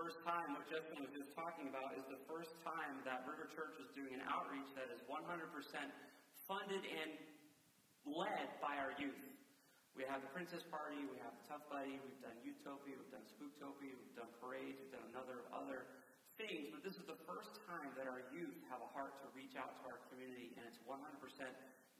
first time, what Justin was just talking about, is the first time that River Church is doing an outreach that is 100% funded and led by our youth. We have the Princess Party, we have the Tough Buddy, we've done Utopia, we've done Spooktopia, we've done parades, we've done other things, but this is the first time that our youth have a heart to reach out to our community, and it's 100%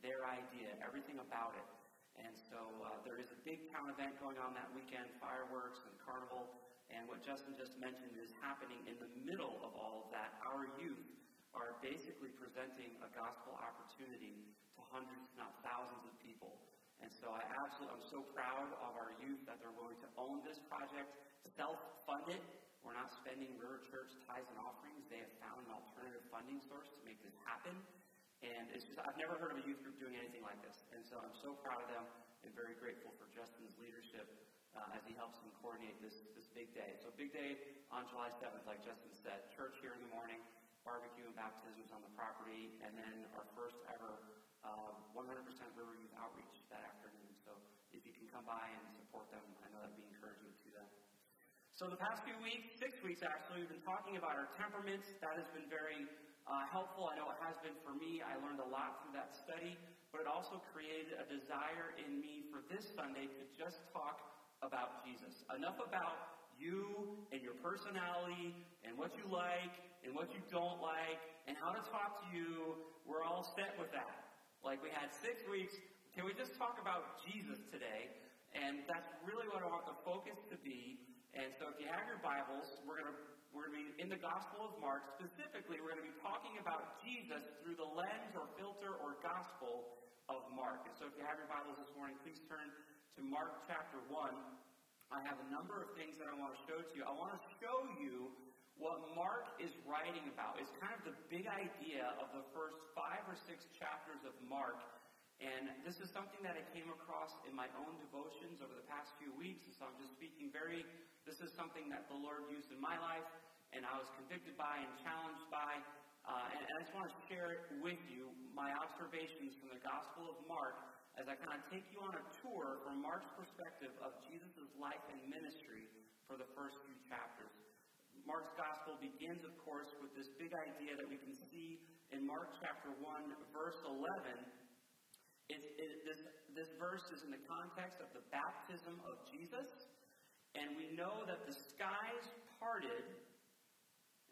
their idea, everything about it. And so there is a big town event going on that weekend, fireworks and carnival, and what Justin just mentioned is happening in the middle of all of that. Our youth are basically presenting a gospel opportunity to hundreds, if not thousands of people. And so I'm so proud of our youth that they're willing to own this project, self-fund it. We're not spending River Church tithes and offerings. They have found an alternative funding source to make this happen. And it's just, I've never heard of a youth group doing anything like this. And so I'm so proud of them and very grateful for Justin's leadership as he helps them coordinate this big day. So big day on July 7th, like Justin said. Church here in the morning, barbecue and baptisms on the property, and then our first ever 100% River Youth Outreach that afternoon. So if you can come by and support them, I know that would be encouraging to them. So the past few weeks, 6 weeks actually, we've been talking about our temperaments. That has been very helpful. I know it has been for me. I learned a lot through that study, but it also created a desire in me for this Sunday to just talk about Jesus. Enough about you and your personality and what you like and what you don't like and how to talk to you. We're all set with that. Like, we had 6 weeks, can we just talk about Jesus today? And that's really what I want the focus to be. And so if you have your Bibles, we're gonna be in the Gospel of Mark. Specifically, we're gonna be talking about Jesus through the lens or filter or gospel of Mark. And so if you have your Bibles this morning, please turn to Mark chapter 1. I have a number of things that I want to show to you. I want to show you what Mark is writing about. Is kind of the big idea of the first 5 or 6 chapters of Mark. And this is something that I came across in my own devotions over the past few weeks. And so I'm just speaking this is something that the Lord used in my life, and I was convicted by and challenged by. And I just want to share with you my observations from the Gospel of Mark as I kind of take you on a tour from Mark's perspective of Jesus' life and ministry for the first few chapters. Mark's gospel begins, of course, with this big idea that we can see in Mark chapter 1, verse 11. This verse is in the context of the baptism of Jesus, and we know that the skies parted,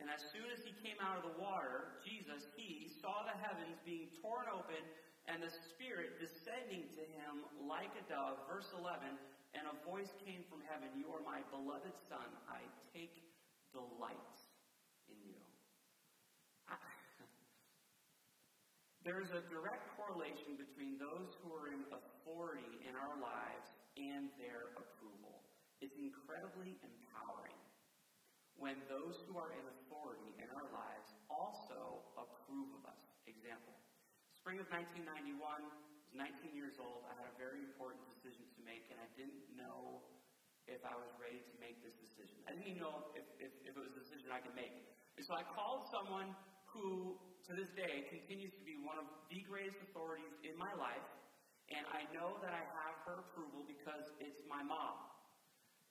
and as soon as he came out of the water, Jesus, he saw the heavens being torn open, and the Spirit descending to him like a dove. Verse 11, and a voice came from heaven, "You are my beloved Son, I take delight in you." There's a direct correlation between those who are in authority in our lives and their approval. It's incredibly empowering when those who are in authority in our lives also approve of us. Example, spring of 1991, I was 19 years old. I had a very important decision to make, and I didn't know if I was ready to make this decision. I didn't even know if it was a decision I could make. And so I called someone who, to this day, continues to be one of the greatest authorities in my life, and I know that I have her approval because it's my mom.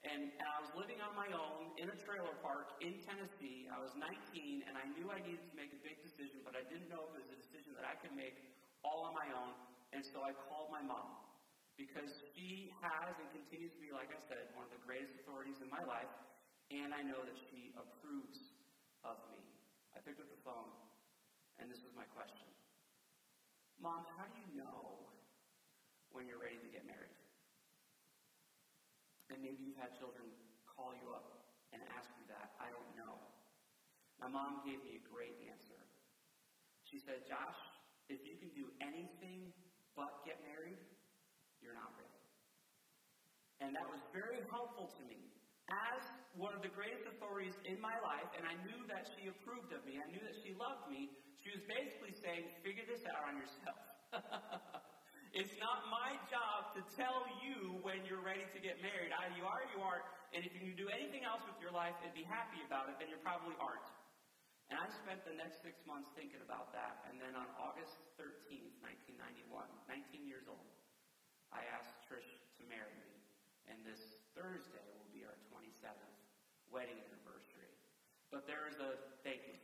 And I was living on my own in a trailer park in Tennessee. I was 19, and I knew I needed to make a big decision, but I didn't know if it was a decision that I could make all on my own, and so I called my mom, because she has and continues to be, like I said, one of the greatest authorities in my life, and I know that she approves of me. I picked up the phone, and this was my question. "Mom, how do you know when you're ready to get married?" And maybe you've had children call you up and ask you that. "I don't know." My mom gave me a great answer. She said, "Josh, if you can do anything but get married, you're not ready." And that was very helpful to me. As one of the greatest authorities in my life, and I knew that she approved of me, I knew that she loved me, she was basically saying, "Figure this out on yourself." It's not my job to tell you when you're ready to get married. Either you are or you aren't, and if you can do anything else with your life and be happy about it, then you probably aren't. And I spent the next 6 months thinking about that, and then on August 13th, 1991, 19 years old, I asked Trish to marry me, and this Thursday will be our 27th wedding anniversary. but there is a statement.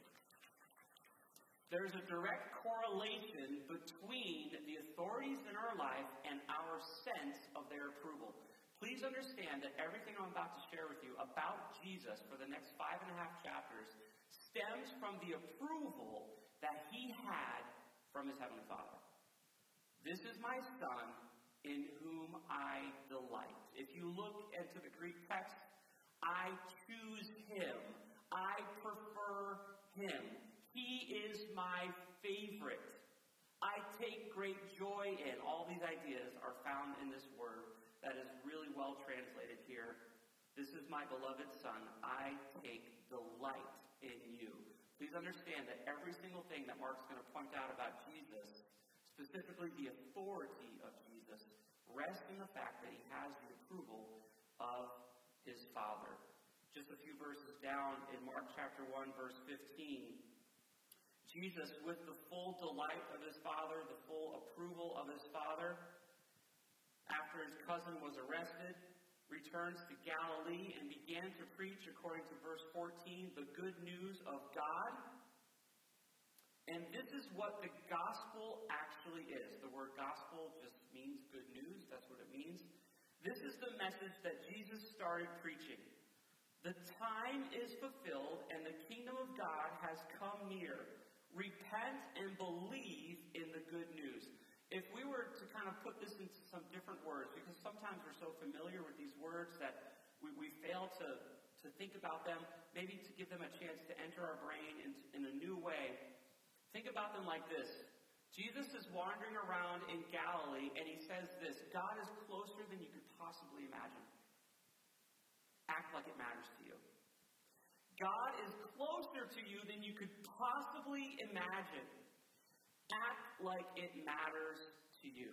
There is a direct correlation between the authorities in our life and our sense of their approval. Please understand that everything I'm about to share with you about Jesus for the next 5.5 chapters stems from the approval that he had from his Heavenly Father. This is my Son, in whom I delight. If you look into the Greek text, I choose him. I prefer him. He is my favorite. I take great joy in. All these ideas are found in this word that is really well translated here. This is my beloved Son. I take delight in you. Please understand that every single thing that Mark's going to point out about Jesus, specifically the authority of Jesus, rests in the fact that he has the approval of his Father. Just a few verses down in Mark chapter 1, verse 15, Jesus, with the full delight of his Father, the full approval of his Father, after his cousin was arrested, returns to Galilee and began to preach, according to verse 14, the good news of God. And this is what the gospel actually is. The word gospel just means good news. That's what it means. This is the message that Jesus started preaching. The time is fulfilled and the kingdom of God has come near. Repent and believe in the good news. If we were to kind of put this into some different words, because sometimes we're so familiar with these words that we fail to think about them, maybe to give them a chance to enter our brain in a new way. Think about them like this. Jesus is wandering around in Galilee, and he says this: God is closer than you could possibly imagine. Act like it matters to you. God is closer to you than you could possibly imagine. Act like it matters to you.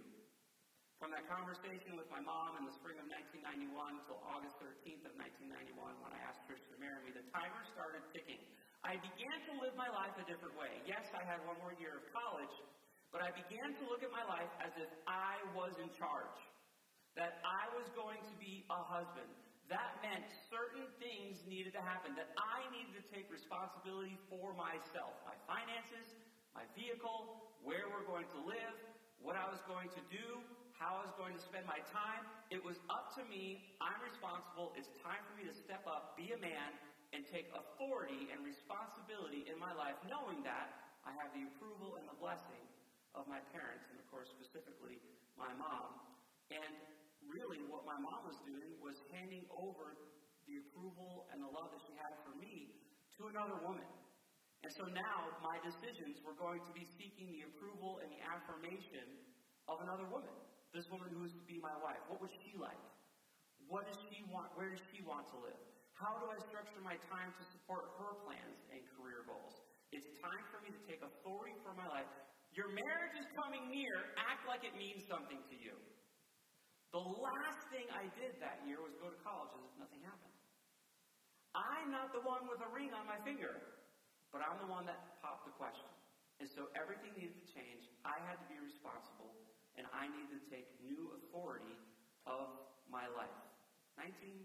From that conversation with my mom in the spring of 1991 until August 13th of 1991, when I asked Trish to marry me, the timer started ticking. I began to live my life a different way. Yes, I had one more year of college, but I began to look at my life as if I was in charge, that I was going to be a husband. That meant certain things needed to happen, that I needed to take responsibility for myself, my finances, my vehicle, where we're going to live, what I was going to do, how I was going to spend my time. It was up to me. I'm responsible. It's time for me to step up, be a man, and take authority and responsibility in my life, knowing that I have the approval and the blessing of my parents, and of course, specifically, my mom. And really, what my mom was doing was handing over the approval and the love that she had for me to another woman. And so now, my decisions were going to be seeking the approval and the affirmation of another woman, this woman who was to be my wife. What was she like? What does she want? Where does she want to live? How do I structure my time to support her plans and career goals? It's time for me to take authority for my life. Your marriage is coming near. Act like it means something to you. The last thing I did that year was go to college as if nothing happened. I'm not the one with a ring on my finger, but I'm the one that popped the question. And so everything needed to change. I had to be responsible, and I needed to take new authority of my life. 19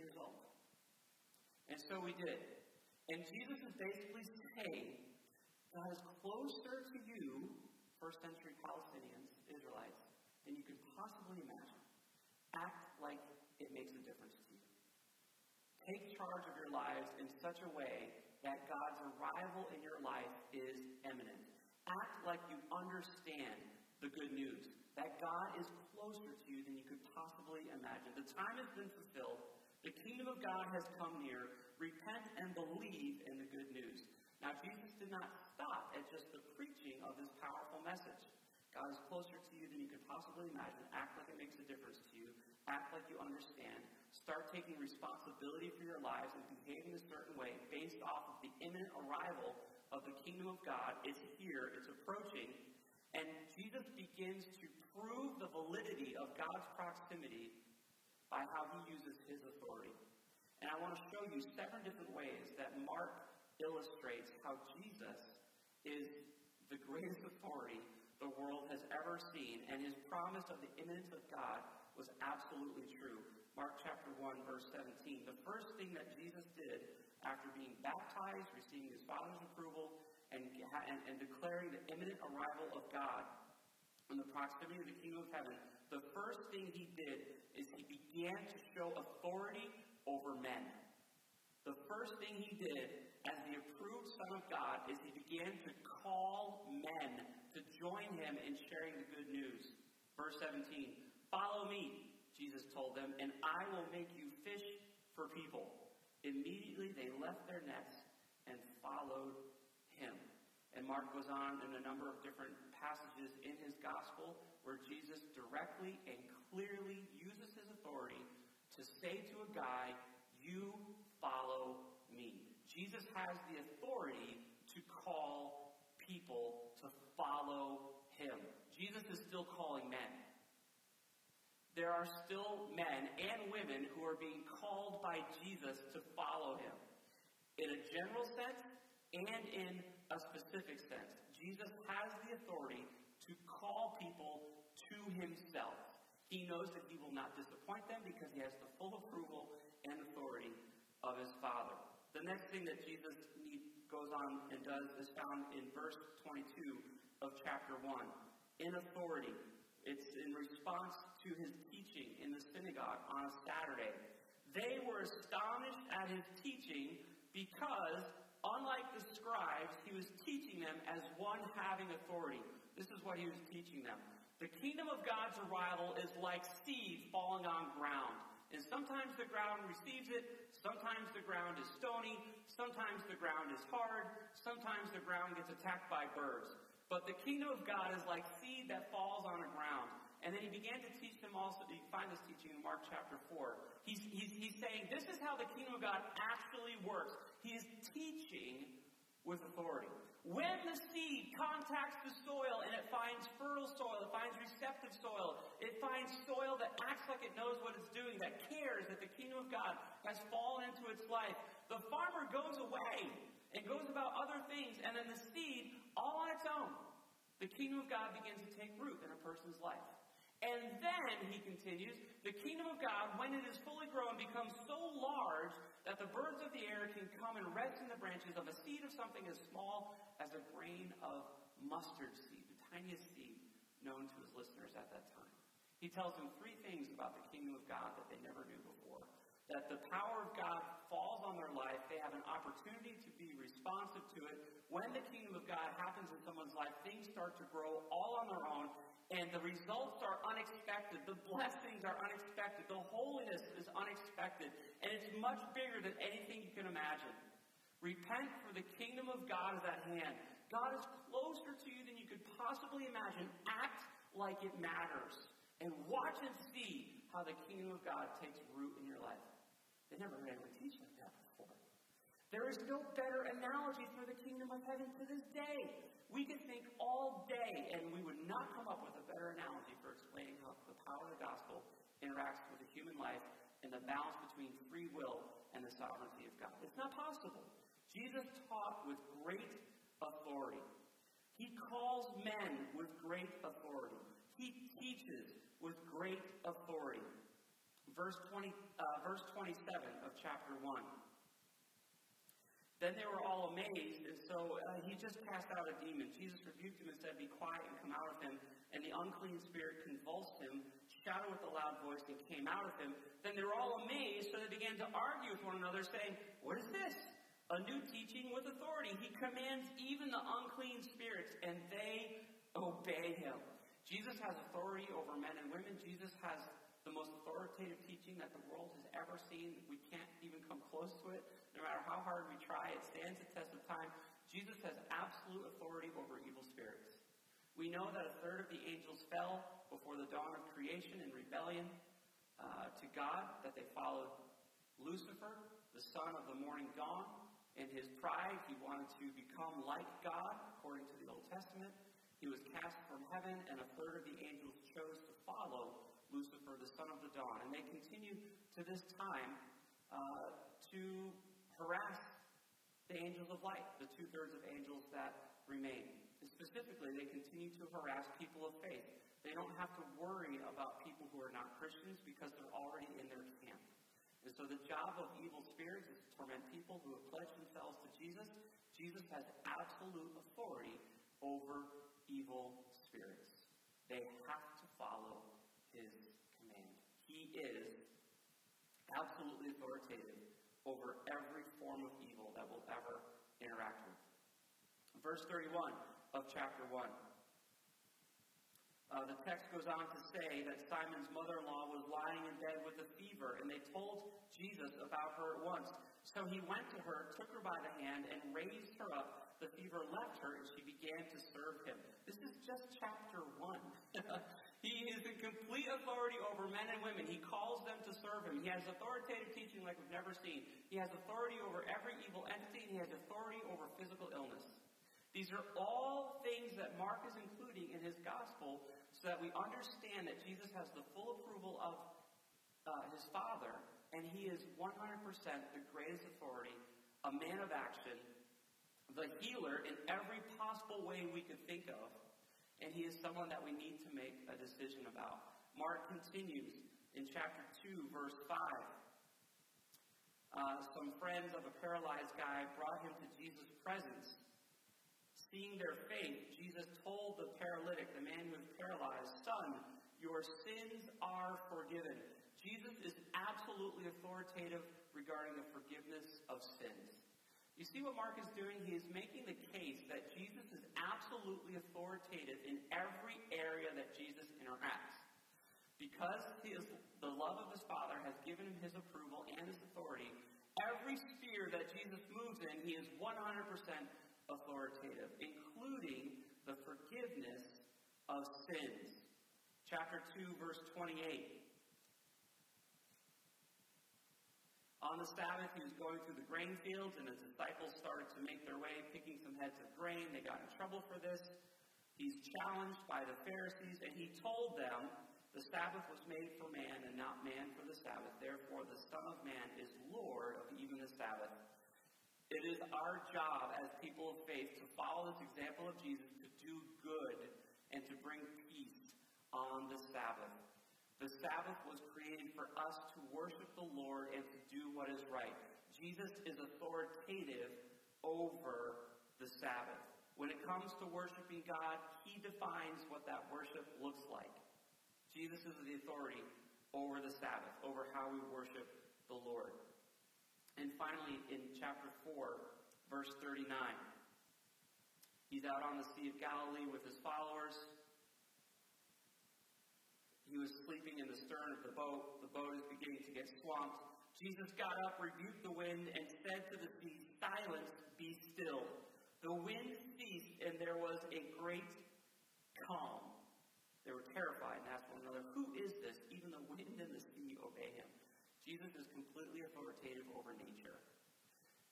years old. And so we did. And Jesus is basically saying, God is closer to you, first century Palestinians, Israelites, than you could possibly imagine. Act like it makes a difference to you. Take charge of your lives in such a way that God's arrival in your life is imminent. Act like you understand the good news, that God is closer to you than you could possibly imagine. The time has been fulfilled. The kingdom of God has come near. Repent and believe in the good news. Now, Jesus did not stop at just the preaching of this powerful message. God is closer to you than you could possibly imagine. Act like it makes a difference to you. Act like you understand. Start taking responsibility for your lives and behaving a certain way based off of the imminent arrival of the kingdom of God. It's here. It's approaching. And Jesus begins to prove the validity of God's proximity by how he uses his authority. And I want to show you 7 different ways that Mark illustrates how Jesus is the greatest authority the world has ever seen, and his promise of the imminence of God was absolutely true. Mark chapter 1, verse 17. The first thing that Jesus did after being baptized, receiving his Father's approval, and declaring the imminent arrival of God in the proximity of the kingdom of heaven, the first thing he did is he began to show authority over men. The first thing he did as the approved Son of God is he began to call men to join him in sharing the good news. Verse 17, "Follow me," Jesus told them, "and I will make you fish for people." Immediately they left their nets and followed him. And Mark goes on in a number of different passages in his gospel where Jesus directly and clearly uses his authority to say to a guy, "You follow me." Jesus has the authority to call people to follow him. Jesus is still calling men. There are still men and women who are being called by Jesus to follow him. In a general sense, and in a specific sense, Jesus has the authority to call people to himself. He knows that he will not disappoint them because he has the full approval and authority of his Father. The next thing that Jesus goes on and does is found in verse 22 of chapter 1. In authority. It's in response to his teaching in the synagogue on a Saturday. They were astonished at his teaching because, unlike the scribes, he was teaching them as one having authority. This is what he was teaching them. The kingdom of God's arrival is like seed falling on ground. And sometimes the ground receives it, sometimes the ground is stony, sometimes the ground is hard, sometimes the ground gets attacked by birds. But the kingdom of God is like seed that falls on the ground. And then he began to teach them also, you find this teaching in Mark chapter 4. He's saying, this is how the kingdom of God actually works. He is teaching with authority. When the seed contacts the soil and it finds fertile soil, it finds receptive soil, it finds soil that acts like it knows what it's doing, that cares that the kingdom of God has fallen into its life, the farmer goes away and goes about other things, and then the seed, all on its own, the kingdom of God begins to take root in a person's life. And then, he continues, the kingdom of God, when it is fully grown, becomes so large that the birds of the air can come and rest in the branches of a seed of something as small as a grain of mustard seed, the tiniest seed known to his listeners at that time. He tells them three things about the kingdom of God that they never knew before. That the power of God falls on their life, they have an opportunity to be responsive to it. When the kingdom of God happens in someone's life, things start to grow all on their own. And the results are unexpected. The blessings are unexpected. The holiness is unexpected. And it's much bigger than anything you can imagine. Repent, for the kingdom of God is at hand. God is closer to you than you could possibly imagine. Act like it matters. And watch and see how the kingdom of God takes root in your life. They never heard anyone teach like that before. There is no better analogy for the kingdom of heaven to this day. We could think all day, and we would not come up with a better analogy for explaining how the power of the gospel interacts with the human life and the balance between free will and the sovereignty of God. It's not possible. Jesus taught with great authority. He calls men with great authority. He teaches with great authority. Verse 27 of chapter 1. Then they were all amazed, and so he just cast out a demon. Jesus rebuked him and said, "Be quiet and come out of him." And the unclean spirit convulsed him, shouted with a loud voice, and came out of him. Then they were all amazed, so they began to argue with one another, saying, "What is this? A new teaching with authority. He commands even the unclean spirits, and they obey him." Jesus has authority over men and women. Jesus has the most authoritative teaching that the world has ever seen. We can't even come close to it. No matter how hard we try, it stands the test of time. Jesus has absolute authority over evil spirits. We know that a third of the angels fell before the dawn of creation in rebellion to God, that they followed Lucifer, the son of the morning dawn. In his pride, he wanted to become like God, according to the Old Testament. He was cast from heaven, and a third of the angels chose to follow Lucifer, the son of the dawn. And they continue to this time to harass the angels of light, the two-thirds of angels that remain. And specifically, they continue to harass people of faith. They don't have to worry about people who are not Christians because they're already in their camp. And And so the job of evil spirits is to torment people who have pledged themselves to Jesus. Jesus has absolute authority over evil spirits. They have to follow his command. He is absolutely authoritative over every form of evil that we'll ever interact with. Verse 31 of chapter 1. The text goes on to say that Simon's mother-in-law was lying in bed with a fever, and they told Jesus about her at once. So he went to her, took her by the hand, and raised her up. The fever left her, and she began to serve him. This is just chapter 1. He is in complete authority over men and women. He calls them to serve him. He has authoritative teaching like we've never seen. He has authority over every evil entity, and he has authority over physical illness. These are all things that Mark is including in his gospel so that we understand that Jesus has the full approval of his Father, and he is 100% the greatest authority, a man of action, the healer in every possible way we could think of. And he is someone that we need to make a decision about. Mark continues in chapter 2, verse 5. Some friends of a paralyzed guy brought him to Jesus' presence. Seeing their faith, Jesus told the paralytic, the man who was paralyzed, "Son, your sins are forgiven." Jesus is absolutely authoritative regarding the forgiveness of sins. You see what Mark is doing? He is making the case that Jesus is absolutely authoritative in every area that Jesus interacts. Because the love of his Father has given him his approval and his authority, every sphere that Jesus moves in, he is 100% authoritative, including the forgiveness of sins. Chapter 2, verse 28. On the Sabbath, he was going through the grain fields, and his disciples started to make their way, picking some heads of grain. They got in trouble for this. He's challenged by the Pharisees, and he told them, "The Sabbath was made for man, and not man for the Sabbath. Therefore, the Son of Man is Lord of even the Sabbath." It is our job as people of faith to follow this example of Jesus, to do good, and to bring peace on the Sabbath. The Sabbath was created for us to worship the Lord and to do what is right. Jesus is authoritative over the Sabbath. When it comes to worshiping God, he defines what that worship looks like. Jesus is the authority over the Sabbath, over how we worship the Lord. And finally, in chapter 4, verse 39, he's out on the Sea of Galilee with his followers. He was sleeping in the stern of the boat. The boat is beginning to get swamped. Jesus got up, rebuked the wind, and said to the sea, "Silence, be still." The wind ceased, and there was a great calm. They were terrified and asked one another, "Who is this? Even the wind and the sea obey him." Jesus is completely authoritative over nature.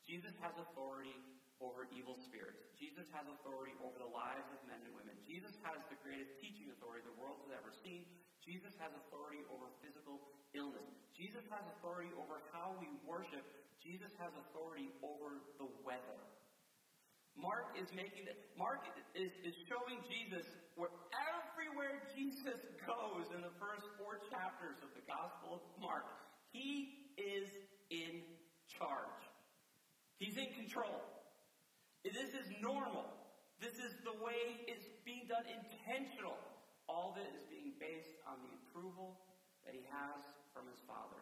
Jesus has authority over evil spirits. Jesus has authority over the lives of men and women. Jesus has the greatest teaching authority the world has ever seen. Jesus has authority over physical illness. Jesus has authority over how we worship. Jesus has authority over the weather. Mark is showing Jesus where everywhere Jesus goes in the first 4 chapters of the Gospel of Mark. He is in charge. He's in control. This is normal. This is the way it's being done, intentional. All of it is being based on the approval that he has from his Father.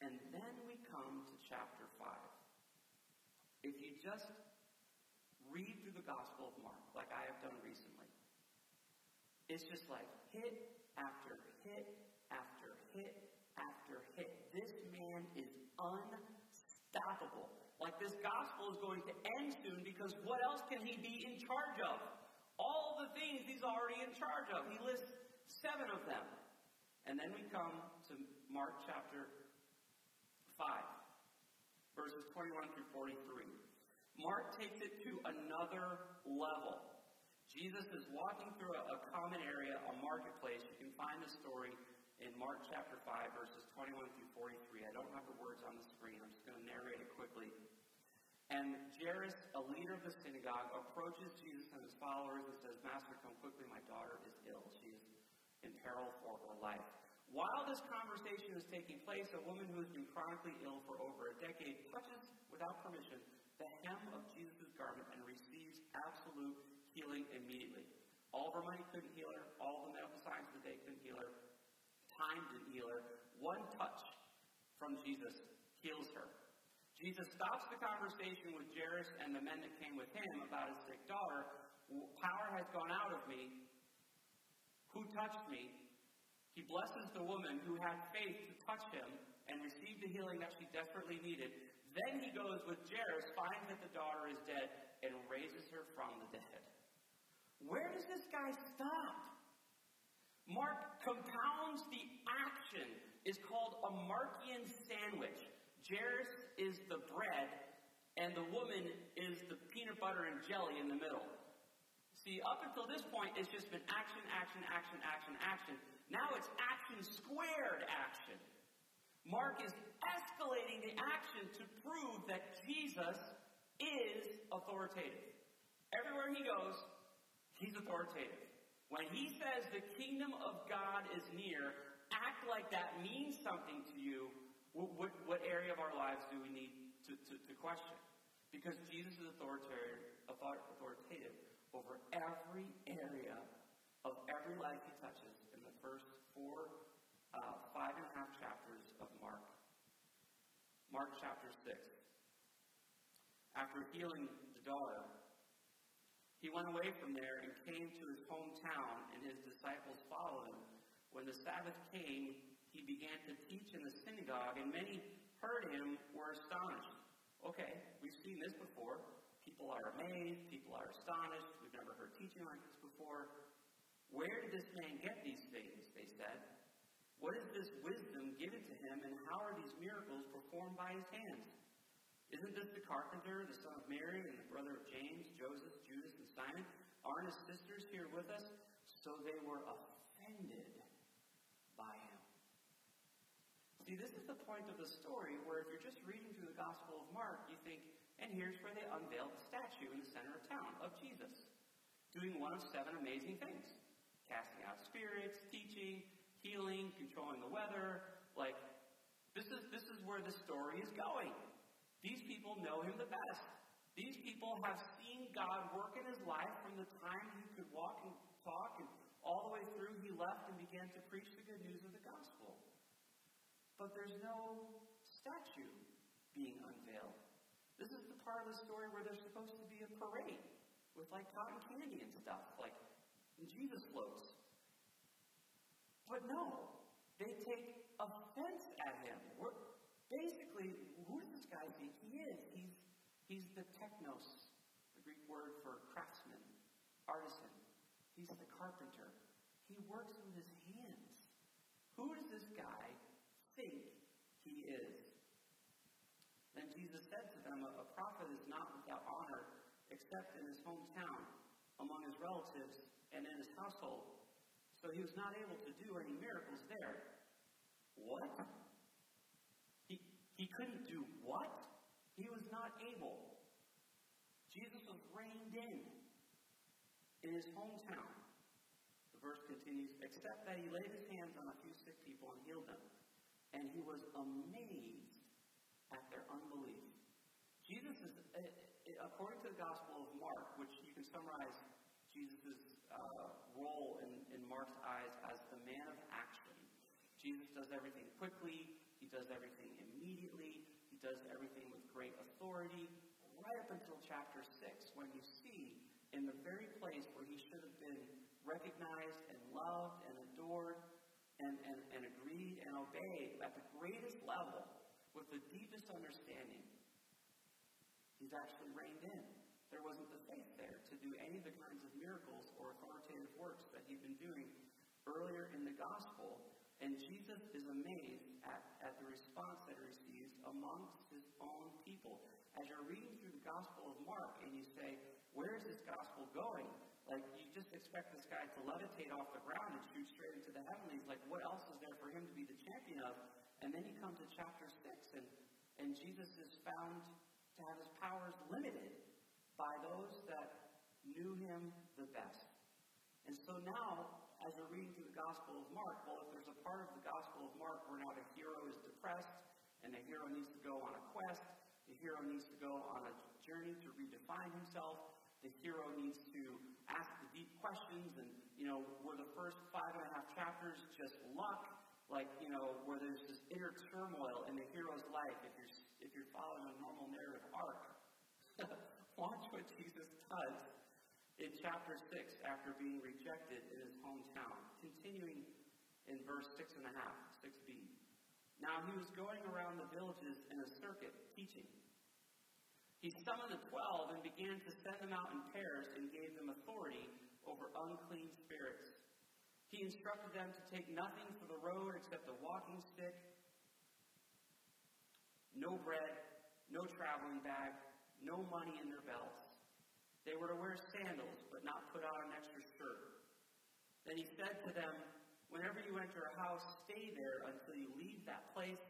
And then we come to chapter 5. If you just read through the Gospel of Mark, like I have done recently, it's just like hit after hit after hit after hit. This man is unstoppable. Like this gospel is going to end soon, because what else can he be in charge of? All the things he's already in charge of. He lists 7 of them. And then we come to Mark chapter 5, verses 21 through 43. Mark takes it to another level. Jesus is walking through a common area, a marketplace. You can find the story in Mark chapter 5, verses 21 through 43. I don't have the words on the screen. I'm just going to narrate it quickly. "And Jairus, a leader of the synagogue, approaches Jesus and his followers and says, 'Master, come quickly. My daughter is ill. She is in peril for her life.' While this conversation is taking place, a woman who has been chronically ill for over a decade touches, without permission, the hem of Jesus' garment and receives absolute healing immediately. All of her money couldn't heal her. All the medical science of the day couldn't heal her. Time didn't heal her. One touch from Jesus heals her. Jesus stops the conversation with Jairus and the men that came with him about his sick daughter. Power has gone out of me. Who touched me? He blesses the woman who had faith to touch him and received the healing that she desperately needed. Then he goes with Jairus, finds that the daughter is dead, and raises her from the dead. Where does this guy stop? Mark compounds the action. It's called a Markan sandwich. Jairus is the bread, and the woman is the peanut butter and jelly in the middle. See, up until this point, it's just been action, action, action, action, action. Now it's action squared action. Mark is escalating the action to prove that Jesus is authoritative. Everywhere he goes, he's authoritative. When he says the kingdom of God is near, act like that means something to you. What area of our lives do we need to question? Because Jesus is authoritative over every area of every life he touches in the first 5.5 chapters of Mark. Mark chapter 6. After healing the daughter, he went away from there and came to his hometown, and his disciples followed him. When the Sabbath came, he began to teach in the synagogue, and many heard him were astonished. Okay, we've seen this before. People are amazed. People are astonished. We've never heard teaching like this before. Where did this man get these things, they said? What is this wisdom given to him, and how are these miracles performed by his hands? Isn't this the carpenter, the son of Mary, and the brother of James, Joseph, Judas, and Simon? Aren't his sisters here with us? So they were offended by him. See, this is the point of the story where if you're just reading through the Gospel of Mark, you think, and here's where they unveiled the statue in the center of town of Jesus, doing one of 7 amazing things. Casting out spirits, teaching, healing, controlling the weather. Like, this is where the story is going. These people know him the best. These people have seen God work in his life from the time he could walk and talk, and all the way through he left and began to preach the good news of the gospel. But there's no statue being unveiled. This is the part of the story where there's supposed to be a parade with like cotton candy and stuff, like Jesus floats. But no, they take offense at him. Basically, who does this guy think he is? He's the technos, the Greek word for craftsman, artisan. He's the carpenter. He works with his hands. Who does this guy think he is? Then Jesus said to them, a prophet is not without honor except in his hometown, among his relatives, and in his household. So he was not able to do any miracles there. What? He couldn't do what? He was not able. Jesus was reined in his hometown. The verse continues, except that he laid his hands on a few sick people and healed them. And he was amazed at their unbelief. Jesus is, according to the Gospel of Mark, which you can summarize Jesus' role in Mark's eyes as the man of action. Jesus does everything quickly. He does everything immediately. He does everything with great authority, right up until chapter 6, when you see in the very place where he should have been recognized and loved and adored and agreed and obeyed at the greatest level with the deepest understanding, he's actually reined in. There wasn't the faith there to do any of the kinds of miracles or authoritative works that he'd been doing earlier in the gospel. And Jesus is amazed at the response that he receives amongst his own people. As you're reading through the Gospel of Mark and you say, where is this gospel going? Like, you just expect this guy to levitate off the ground and shoot straight into the heavenlies. Like, what else is there for him to be the champion of? And then he comes to chapter 6, and Jesus is found to have his powers limited by those that knew him the best. And so now, as we're reading through the Gospel of Mark, well, if there's a part of the Gospel of Mark where now the hero is depressed and the hero needs to go on a quest, the hero needs to go on a journey to redefine himself, the hero needs to ask the deep questions, and, you know, were the first 5.5 chapters just luck? Like, you know, where there's this inner turmoil in the hero's life, if you're following a normal narrative arc, watch what Jesus does in chapter 6 after being rejected in his hometown, continuing in verse 6.5, 6b. Now he was going around the villages in a circuit, teaching. He summoned the 12 and began to send them out in pairs and gave them authority over unclean spirits. He instructed them to take nothing for the road except a walking stick, no bread, no traveling bag, no money in their belts. They were to wear sandals, but not put on an extra shirt. Then he said to them, "Whenever you enter a house, stay there until you leave that place.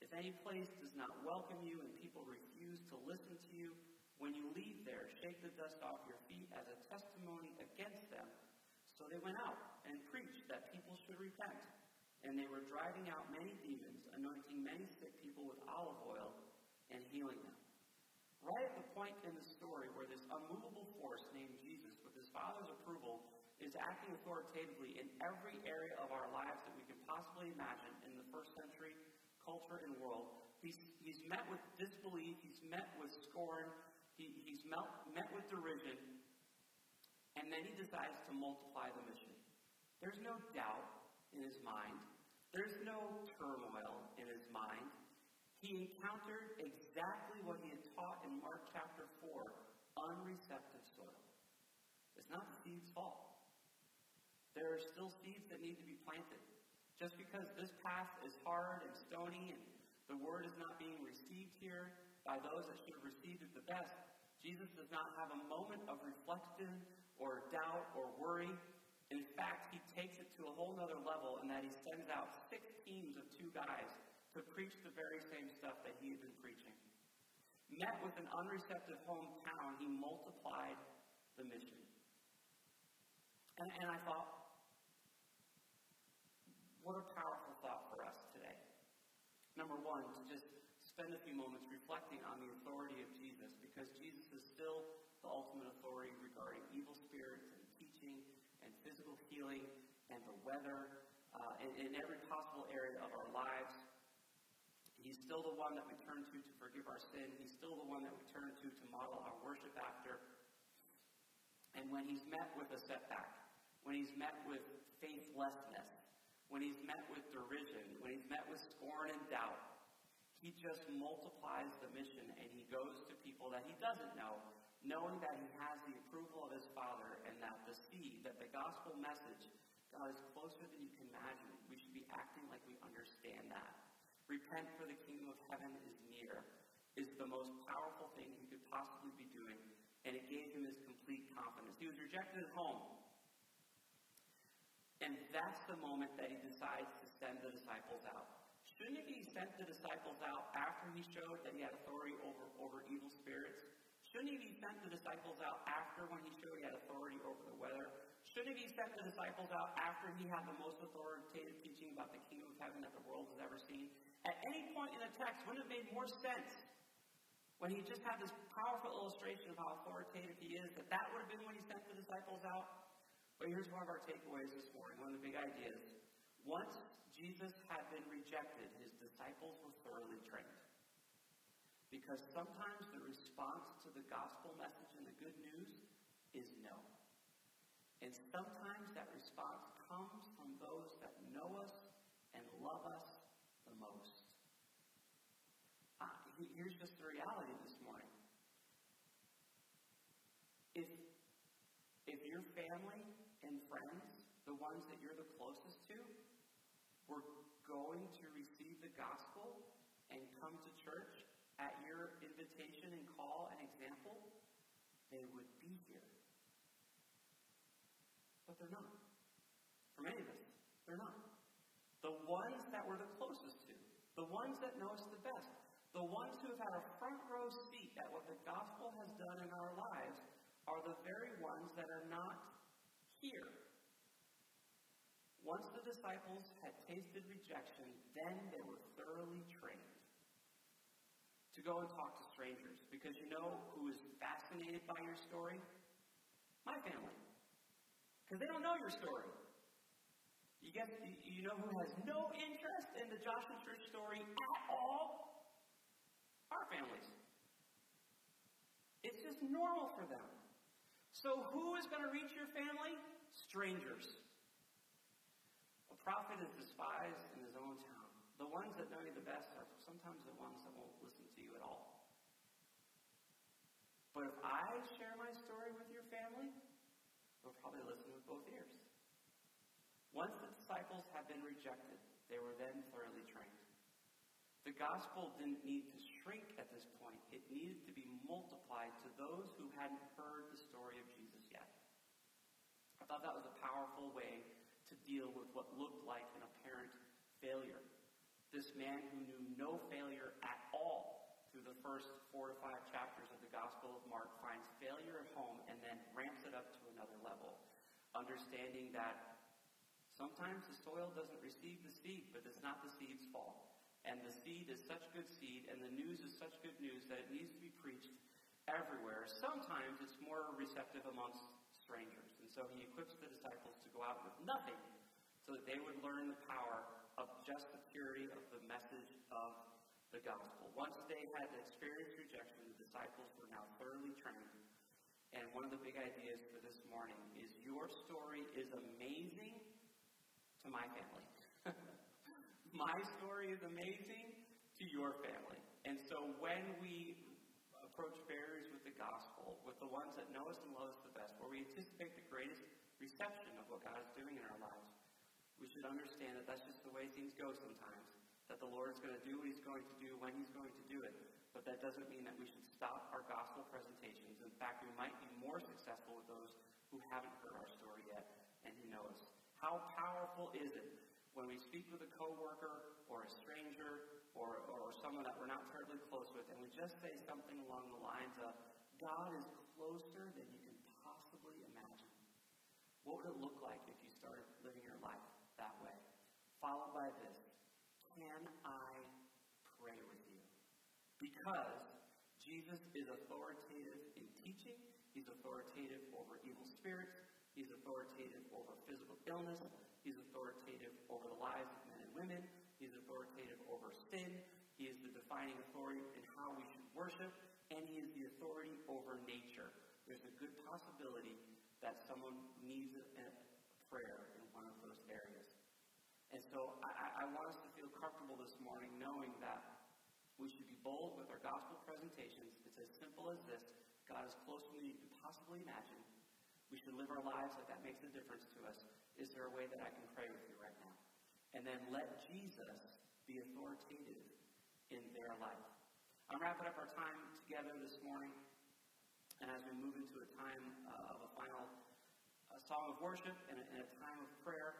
If any place does not welcome you and people refuse to listen to you, when you leave there, shake the dust off your feet as a testimony against them." So they went out and preached that people should repent. And they were driving out many demons, anointing many sick people with olive oil and healing them. Right at the point in the story where this unmovable force named Jesus, with his Father's approval, is acting authoritatively in every area of our lives that we can possibly imagine in the first century culture and world, he's met with disbelief, he's met with scorn, he's met with derision, and then he decides to multiply the mission. There's no doubt in his mind. There's no turmoil in his mind. He encountered exactly what he had taught in Mark chapter 4, unreceptive soil. It's not the seed's fault. There are still seeds that need to be planted. Just because this path is hard and stony and the word is not being received here by those that should have received it the best, Jesus does not have a moment of reflection or doubt or worry. In fact, he takes it to a whole other level in that he sends out 6 teams of 2 guys to preach the very same stuff that he had been preaching. Met with an unreceptive hometown, he multiplied the mission. And I thought, what a powerful thought for us today. Number one, to just spend a few moments reflecting on the authority of Jesus, because Jesus is still the ultimate authority regarding evil spirits and teaching and physical healing and the weather and in every possible area of our lives. He's still the one that we turn to forgive our sin. He's still the one that we turn to model our worship after. And when he's met with a setback, when he's met with faithlessness, when he's met with derision, when he's met with scorn and doubt, he just multiplies the mission and he goes to people that he doesn't know, knowing that he has the approval of his Father and that the seed, that the gospel message, God is closer than you can imagine. We should be acting like we understand that. Repent, for the kingdom of heaven is near, is the most powerful thing he could possibly be doing, and it gave him his complete confidence. He was rejected at home, and that's the moment that he decides to send the disciples out. Shouldn't he send the disciples out after he showed that he had authority over evil spirits? Shouldn't he send the disciples out after when he showed he had authority over the weather? Shouldn't he send the disciples out after he had the most authoritative teaching about the kingdom of heaven that the world has ever seen? At any point in the text, wouldn't it have made more sense when he just had this powerful illustration of how authoritative he is, that would have been when he sent the disciples out? But here's one of our takeaways this morning, one of the big ideas. Once Jesus had been rejected, his disciples were thoroughly trained. Because sometimes the response to the gospel message and the good news is no. And sometimes that response comes from those that know us and love us the most. Here's just the reality this morning. If your family and friends, the ones that you're the closest to, were going to receive the gospel and come to church at your invitation and call and example, they would be here. But they're not. For many of us, they're not. The ones that we're the closest to, the ones that know us the best, the ones who have had a front row seat at what the gospel has done in our lives, are the very ones that are not here. Once the disciples had tasted rejection, then they were thoroughly trained to go and talk to strangers. Because you know who is fascinated by your story? My family. Because they don't know your story. You know who has no interest in the Joshua Church story at all? Our families. It's just normal for them. So who is going to reach your family? Strangers. A prophet is despised in his own town. The ones that know you the best are sometimes the ones that won't listen to you at all. But if I share my story with your family, they'll probably listen with both ears. Once the disciples had been rejected, they were then thoroughly trained. The gospel didn't need to shrink at this point. It needed to be multiplied to those who hadn't heard the story of Jesus yet. I thought that was a powerful way to deal with what looked like an apparent failure. This man who knew no failure at all through the first 4 to 5 chapters of the Gospel of Mark finds failure at home and then ramps it up to another level, understanding that sometimes the soil doesn't receive the seed, but it's not the seed's fault. And the seed is such good seed, and the news is such good news that it needs to be preached everywhere. Sometimes it's more receptive amongst strangers. And so he equips the disciples to go out with nothing so that they would learn the power of just the purity of the message of the gospel. Once they had experienced rejection, the disciples were now thoroughly trained. And one of the big ideas for this morning is your story is amazing to my family. My story is amazing to your family. And so when we approach barriers with the gospel, with the ones that know us and love us the best, where we anticipate the greatest reception of what God is doing in our lives, we should understand that that's just the way things go sometimes, that the Lord is going to do what he's going to do when he's going to do it. But that doesn't mean that we should stop our gospel presentations. In fact, we might be more successful with those who haven't heard our story yet and who know us. How powerful is it when we speak with a coworker or a stranger or someone that we're not terribly close with, and we just say something along the lines of, God is closer than you can possibly imagine. What would it look like if you started living your life that way? Followed by this, can I pray with you? Because Jesus is authoritative in teaching. He's authoritative over evil spirits. He's authoritative over physical illness. He's authoritative over the lives of men and women. He's authoritative over sin. He is the defining authority in how we should worship. And he is the authority over nature. There's a good possibility that someone needs a prayer in one of those areas. And so I want us to feel comfortable this morning knowing that we should be bold with our gospel presentations. It's as simple as this. God is closer than you can possibly imagine. We should live our lives like that makes a difference to us. Is there a way that I can pray with you right now? And then let Jesus be authoritative in their life. I'm wrapping up our time together this morning. And as we move into a time of a final song of worship and a time of prayer,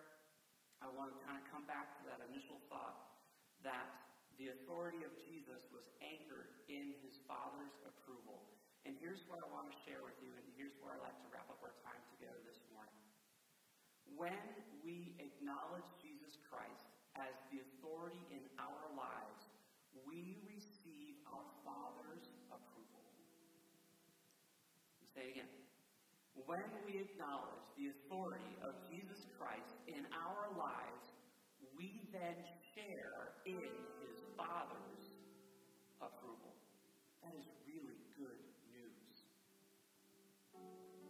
I want to kind of come back to that initial thought that the authority of Jesus was anchored in his Father's approval. And here's what I want to share with you, and here's where I like to wrap up our time together this morning. When we acknowledge Jesus Christ as the authority in our lives, we receive our Father's approval. I'll say it again. When we acknowledge the authority of Jesus Christ in our lives, we then share in his Father's approval. That is really good news.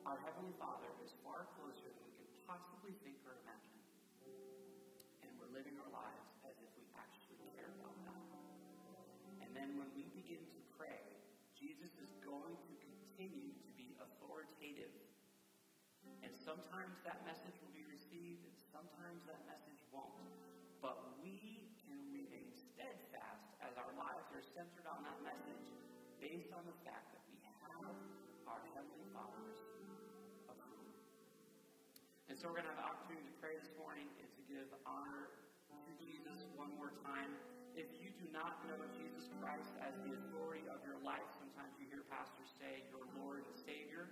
Our Heavenly Father is far closer than we can possibly think or imagine. And we're living our lives as if we actually care about that. And then when we begin to pray, Jesus is going to continue to be authoritative. And sometimes that message will be received, and sometimes that message won't. But we can remain steadfast as our lives are centered on that message based on the fact that we have our Heavenly Father's approval. And so we're going to have an opportunity to pray this morning and to give honor to Jesus one more time. If you do not know Jesus Christ as the authority of your life, sometimes you hear pastors say, your Lord and Savior,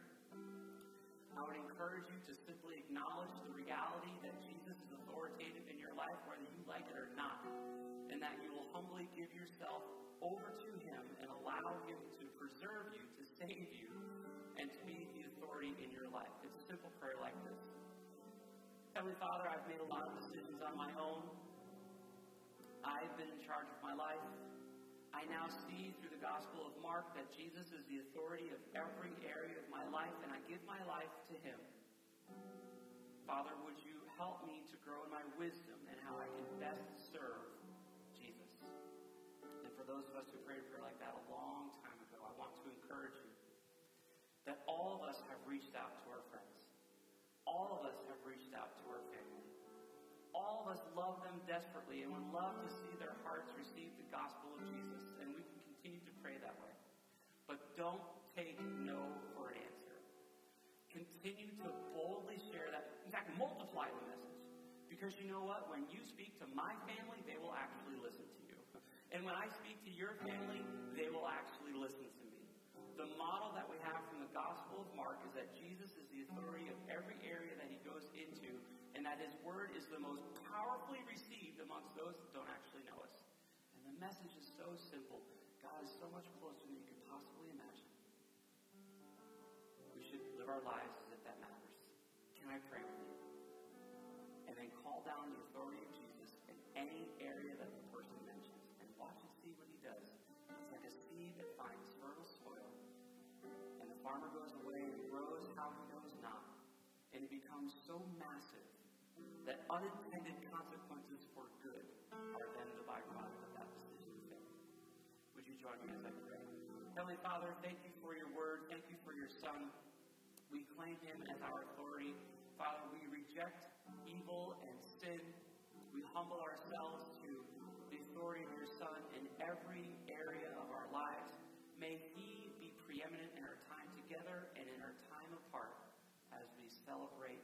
I would encourage you to simply acknowledge the reality that Jesus is authoritative like it or not, and that you will humbly give yourself over to Him and allow Him to preserve you, to save you, and to be the authority in your life. It's a simple prayer like this. Heavenly Father, I've made a lot of decisions on my own. I've been in charge of my life. I now see through the Gospel of Mark that Jesus is the authority of every area of my life, and I give my life to Him. Father, would you help me to grow in my wisdom and how I can best serve Jesus? And for those of us who prayed a prayer like that a long time ago, I want to encourage you that all of us have reached out to our friends. All of us have reached out to our family. All of us love them desperately and would love to see their hearts receive the gospel of Jesus, and we can continue to pray that way. But don't take no for an answer. Continue to boldly share that. In fact, multiply the message. Because you know what? When you speak to my family, they will actually listen to you. And when I speak to your family, they will actually listen to me. The model that we have from the Gospel of Mark is that Jesus is the authority of every area that He goes into, and that His word is the most powerfully received amongst those that don't actually know us. And the message is so simple. God is so much closer than you could possibly imagine. We should live our lives as if that matters. Can I pray with you? And then call down the authority of Jesus in any area that the person mentions, and watch and see what He does. It's like a seed that finds fertile soil, and the farmer goes away and grows how he knows not, and it becomes so massive that unintended consequences for good are then the byproduct of that decision of faith. Would you join me as I pray? Heavenly Father, thank you for your word. Thank you for your Son. We claim Him as our authority. Father, we reject evil and sin. We humble ourselves to the authority of your Son in every area of our lives. May He be preeminent in our time together and in our time apart as we celebrate